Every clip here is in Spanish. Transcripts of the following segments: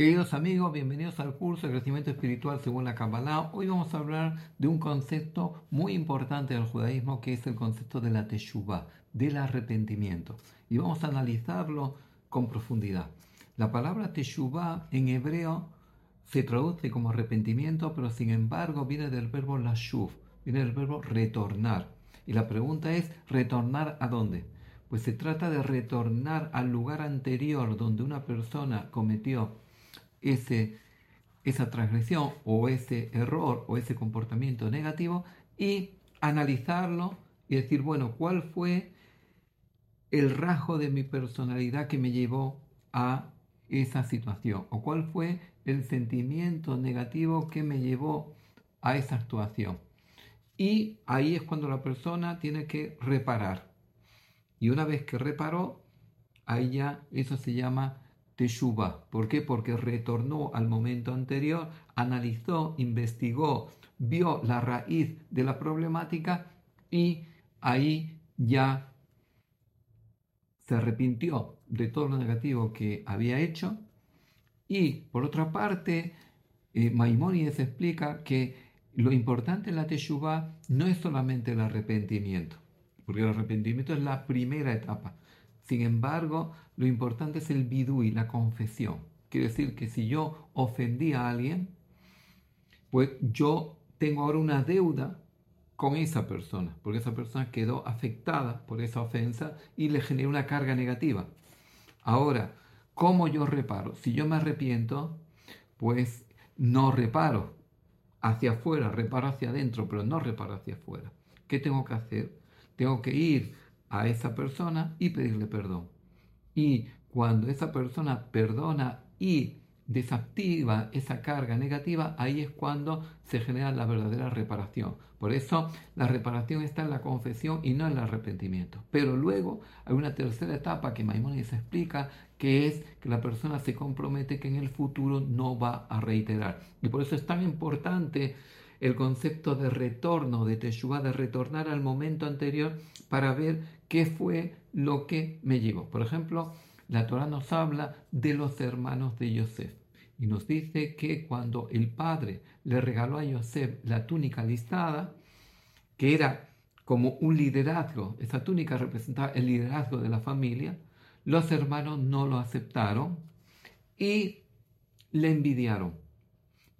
Queridos amigos, bienvenidos al curso de crecimiento espiritual según la Kabbalah. Hoy vamos a hablar de un concepto muy importante del judaísmo, que es el concepto de la Teshuvá, del arrepentimiento. Y vamos a analizarlo con profundidad. La palabra Teshuvá en hebreo se traduce como arrepentimiento, pero sin embargo viene del verbo Lashuv, viene del verbo retornar. Y la pregunta es, ¿retornar a dónde? Pues se trata de retornar al lugar anterior donde una persona cometió esa transgresión o ese error o ese comportamiento negativo, y analizarlo y decir, bueno, ¿cuál fue el rasgo de mi personalidad que me llevó a esa situación? ¿O cuál fue el sentimiento negativo que me llevó a esa actuación? Y ahí es cuando la persona tiene que reparar. Y una vez que reparó, ahí ya eso se llama Teshuvá. ¿Por qué? Porque retornó al momento anterior, analizó, investigó, vio la raíz de la problemática y ahí ya se arrepintió de todo lo negativo que había hecho. Y por otra parte, Maimónides explica que lo importante en la Teshuvá no es solamente el arrepentimiento, porque el arrepentimiento es la primera etapa. Sin embargo, lo importante es el biduí, la confesión. Quiere decir que si yo ofendí a alguien, pues yo tengo ahora una deuda con esa persona, porque esa persona quedó afectada por esa ofensa y le generó una carga negativa. Ahora, ¿cómo yo reparo? Si yo me arrepiento, pues no reparo hacia afuera, reparo hacia adentro, pero no reparo hacia afuera. ¿Qué tengo que hacer? Tengo que ir a esa persona y pedirle perdón. Y cuando esa persona perdona y desactiva esa carga negativa, ahí es cuando se genera la verdadera reparación. Por eso la reparación está en la confesión y no en el arrepentimiento. Pero luego hay una tercera etapa que Maimónides explica, que es que la persona se compromete que en el futuro no va a reiterar. Y por eso es tan importante el concepto de retorno, de Teshuvá, de retornar al momento anterior para ver qué fue lo que me llevó. Por ejemplo, la Torah nos habla de los hermanos de Yosef y nos dice que cuando el padre le regaló a Yosef la túnica listada, que era como un liderazgo, esa túnica representaba el liderazgo de la familia, los hermanos no lo aceptaron y le envidiaron.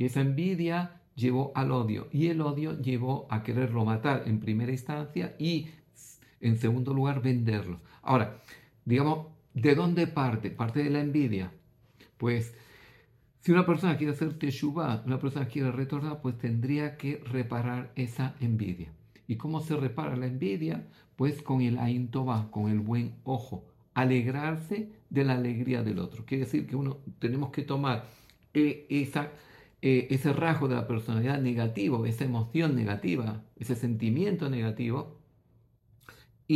Y esa envidia llevó al odio, y el odio llevó a quererlo matar en primera instancia y en segundo lugar venderlo. Ahora, digamos, ¿de dónde parte? Parte de la envidia. Pues si una persona quiere hacer Teshuvá, una persona quiere retornar, pues tendría que reparar esa envidia. ¿Y cómo se repara la envidia? Pues con el Ayin Tova, con el buen ojo, alegrarse de la alegría del otro. Quiere decir que tenemos que tomar ese rasgo de la personalidad negativo, esa emoción negativa, ese sentimiento negativo,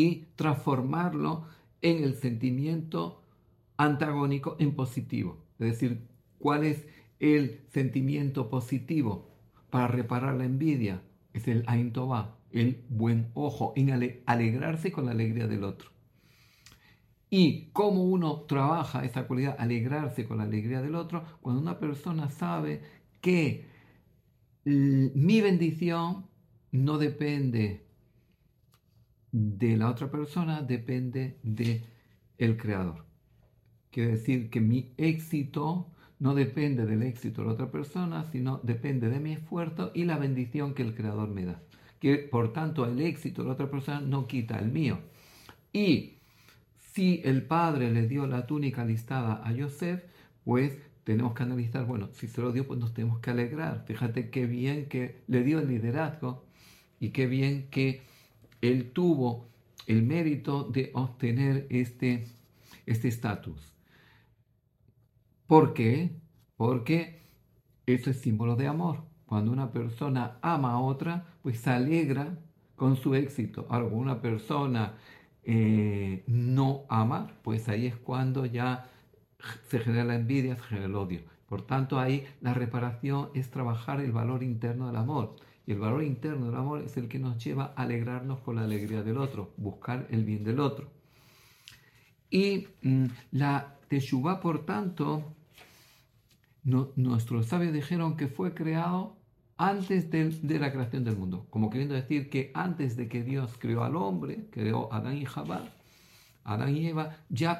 y transformarlo en el sentimiento antagónico en positivo. Es decir, ¿cuál es el sentimiento positivo para reparar la envidia? Es el Ayin Tova, el buen ojo, en alegrarse con la alegría del otro. Y cómo uno trabaja esa cualidad, alegrarse con la alegría del otro, cuando una persona sabe que mi bendición no depende de la otra persona, depende del Creador. Quiere decir que mi éxito no depende del éxito de la otra persona, sino depende de mi esfuerzo y la bendición que el Creador me da. Que, por tanto, el éxito de la otra persona no quita el mío. Y si el padre le dio la túnica listada a Yosef, pues tenemos que analizar, bueno, si se lo dio, pues nos tenemos que alegrar. Fíjate qué bien que le dio el liderazgo y qué bien que él tuvo el mérito de obtener este estatus. ¿Por qué? Porque eso es símbolo de amor. Cuando una persona ama a otra, pues se alegra con su éxito. Ahora, cuando una persona no ama, pues ahí es cuando ya se genera la envidia, se genera el odio. Por tanto, ahí la reparación es trabajar el valor interno del amor. Y el valor interno del amor es el que nos lleva a alegrarnos con la alegría del otro, buscar el bien del otro. Y la Teshuvá, por tanto, No, nuestros sabios dijeron que fue creado antes de la creación del mundo, como queriendo decir que antes de que Dios creó al hombre, creó a Adán y Jabal, Adán y Eva, ya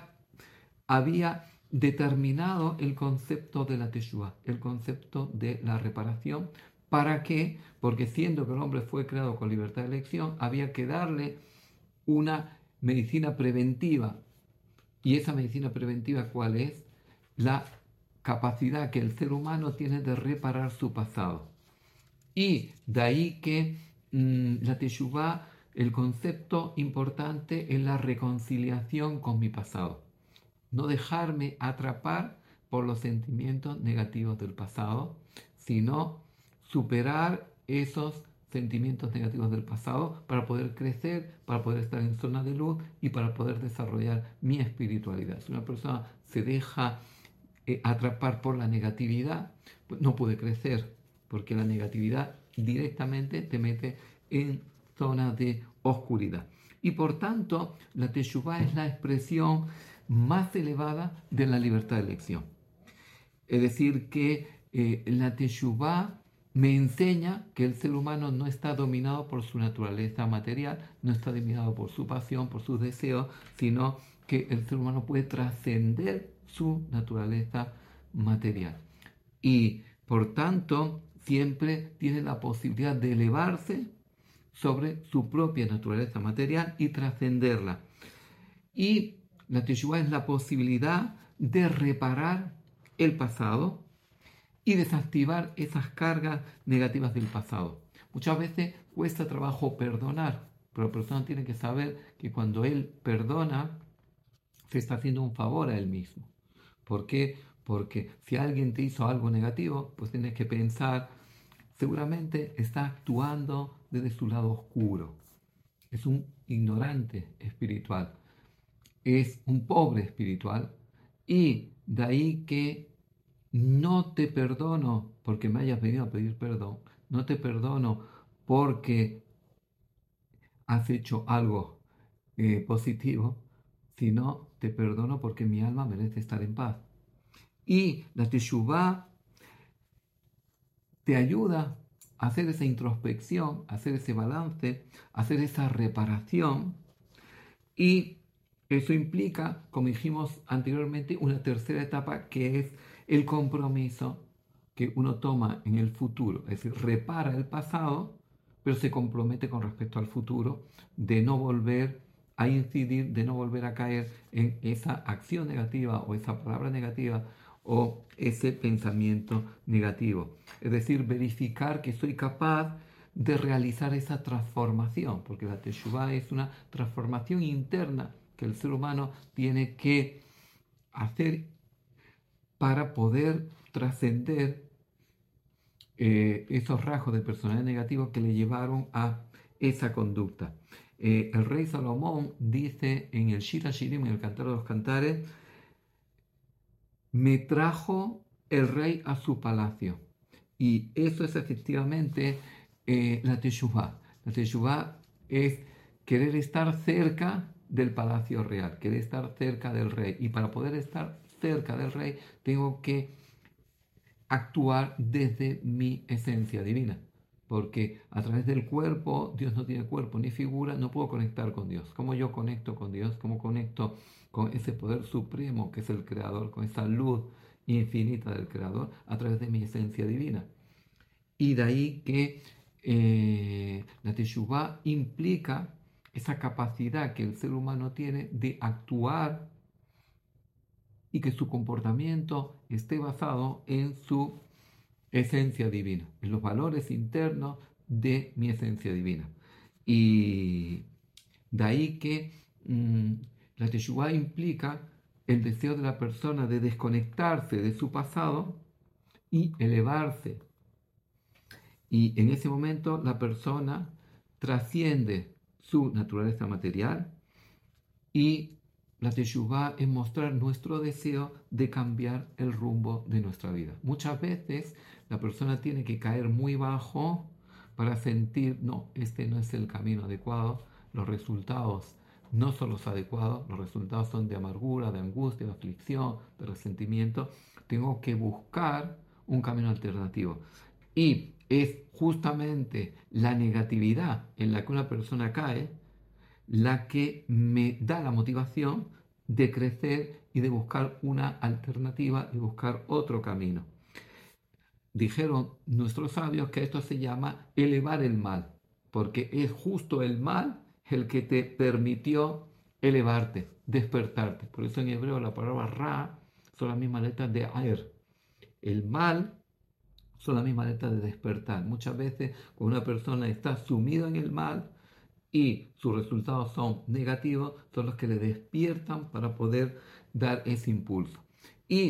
había determinado el concepto de la Teshuvá, el concepto de la reparación. ¿Para qué? Porque siendo que el hombre fue creado con libertad de elección, había que darle una medicina preventiva. ¿Y esa medicina preventiva cuál es? La capacidad que el ser humano tiene de reparar su pasado. Y de ahí que la Teshuvá, el concepto importante es la reconciliación con mi pasado. No dejarme atrapar por los sentimientos negativos del pasado, sino superar esos sentimientos negativos del pasado para poder crecer, para poder estar en zona de luz y para poder desarrollar mi espiritualidad. Si una persona se deja atrapar por la negatividad, pues no puede crecer, porque la negatividad directamente te mete en zona de oscuridad. Y por tanto, la Teshuvá es la expresión más elevada de la libertad de elección. Es decir, que la Teshuvá me enseña que el ser humano no está dominado por su naturaleza material, no está dominado por su pasión, por sus deseos, sino que el ser humano puede trascender su naturaleza material. Y, por tanto, siempre tiene la posibilidad de elevarse sobre su propia naturaleza material y trascenderla. Y la Teshuvá es la posibilidad de reparar el pasado y desactivar esas cargas negativas del pasado. Muchas veces cuesta trabajo perdonar, pero la persona tiene que saber que cuando él perdona, se está haciendo un favor a él mismo. ¿Por qué? Porque si alguien te hizo algo negativo, pues tienes que pensar, seguramente está actuando desde su lado oscuro. Es un ignorante espiritual. Es un pobre espiritual, y de ahí que no te perdono porque me hayas venido a pedir perdón, no te perdono porque has hecho algo positivo, sino te perdono porque mi alma merece estar en paz. Y la Teshuvá te ayuda a hacer esa introspección, a hacer ese balance, a hacer esa reparación, y eso implica, como dijimos anteriormente, una tercera etapa, que es el compromiso que uno toma en el futuro. Es decir, repara el pasado, pero se compromete con respecto al futuro de no volver a incidir, de no volver a caer en esa acción negativa o esa palabra negativa o ese pensamiento negativo. Es decir, verificar que soy capaz de realizar esa transformación, porque la Teshuvá es una transformación interna que el ser humano tiene que hacer para poder trascender esos rasgos de personalidad negativa que le llevaron a esa conducta. El rey Salomón dice en el Shir ha Shirim, en el Cantar de los Cantares: me trajo el rey a su palacio. Y eso es efectivamente la Teshuvá. La Teshuvá es querer estar cerca del palacio real, querer estar cerca del rey, y para poder estar cerca del rey tengo que actuar desde mi esencia divina, porque a través del cuerpo, Dios no tiene cuerpo ni figura, no puedo conectar con Dios. ¿Cómo yo conecto con Dios? ¿Cómo conecto con ese poder supremo que es el Creador, con esa luz infinita del Creador? A través de mi esencia divina. Y de ahí que la Teshuvá implica esa capacidad que el ser humano tiene de actuar y que su comportamiento esté basado en su esencia divina, en los valores internos de mi esencia divina. Y de ahí que la Teshuvá implica el deseo de la persona de desconectarse de su pasado y elevarse. Y en ese momento la persona trasciende su naturaleza material, y la Teshuvá es mostrar nuestro deseo de cambiar el rumbo de nuestra vida. Muchas veces la persona tiene que caer muy bajo para sentir, no, este no es el camino adecuado, los resultados no son los adecuados, los resultados son de amargura, de angustia, de aflicción, de resentimiento. Tengo que buscar un camino alternativo. Y es justamente la negatividad en la que una persona cae la que me da la motivación de crecer y de buscar una alternativa y buscar otro camino. Dijeron nuestros sabios que esto se llama elevar el mal, porque es justo el mal el que te permitió elevarte, despertarte. Por eso en hebreo la palabra ra son las mismas letras de aer. El mal son las mismas letras de despertar. Muchas veces cuando una persona está sumida en el mal y sus resultados son negativos, son los que le despiertan para poder dar ese impulso. Y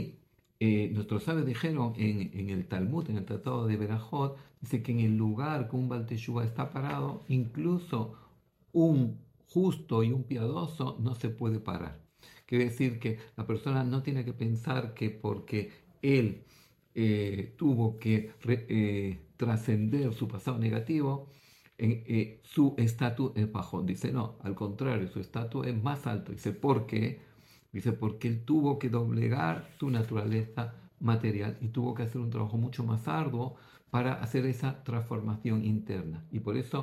nuestros sabios dijeron en el Talmud, en el Tratado de Berajot, dice que en el lugar que un Baal Teshuvá está parado, incluso un justo y un piadoso no se puede parar. Quiere decir que la persona no tiene que pensar que porque él tuvo que trascender su pasado negativo, su estatus es bajo. Dice, no, al contrario, su estatus es más alto. Dice, ¿por qué? Dice, porque él tuvo que doblegar su naturaleza material y tuvo que hacer un trabajo mucho más arduo para hacer esa transformación interna. Y por eso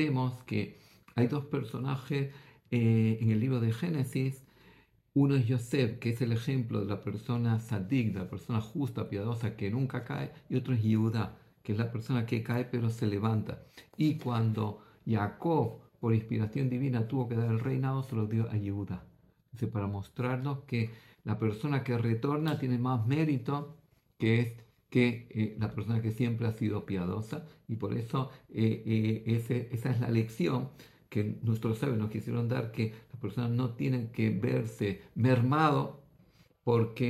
vemos que hay dos personajes en el libro de Génesis. Uno es Yosef, que es el ejemplo de la persona sadik, de la persona justa, piadosa, que nunca cae. Y otro es Yehuda, que es la persona que cae pero se levanta. Y cuando Jacob, por inspiración divina, tuvo que dar el reinado, se lo dio a Yehuda. Dice, para mostrarnos que la persona que retorna tiene más mérito que la persona que siempre ha sido piadosa. Y por eso esa es la lección que nuestros sabios nos quisieron dar, que las personas no tienen que verse mermado porque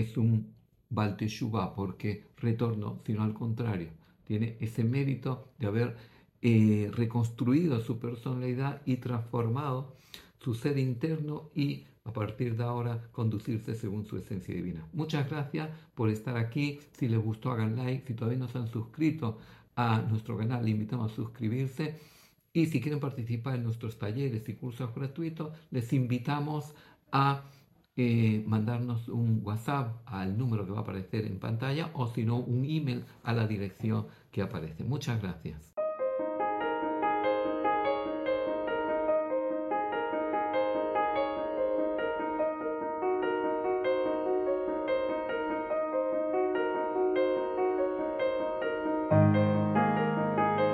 es un Baal Teshuvá, porque retorno, sino al contrario, tiene ese mérito de haber reconstruido su personalidad y transformado su ser interno y a partir de ahora conducirse según su esencia divina. Muchas gracias por estar aquí. Si les gustó, hagan like. Si todavía no se han suscrito a nuestro canal, les invitamos a suscribirse. Y si quieren participar en nuestros talleres y cursos gratuitos, les invitamos a mandarnos un WhatsApp al número que va a aparecer en pantalla o si no un email a la dirección que aparece. Muchas gracias.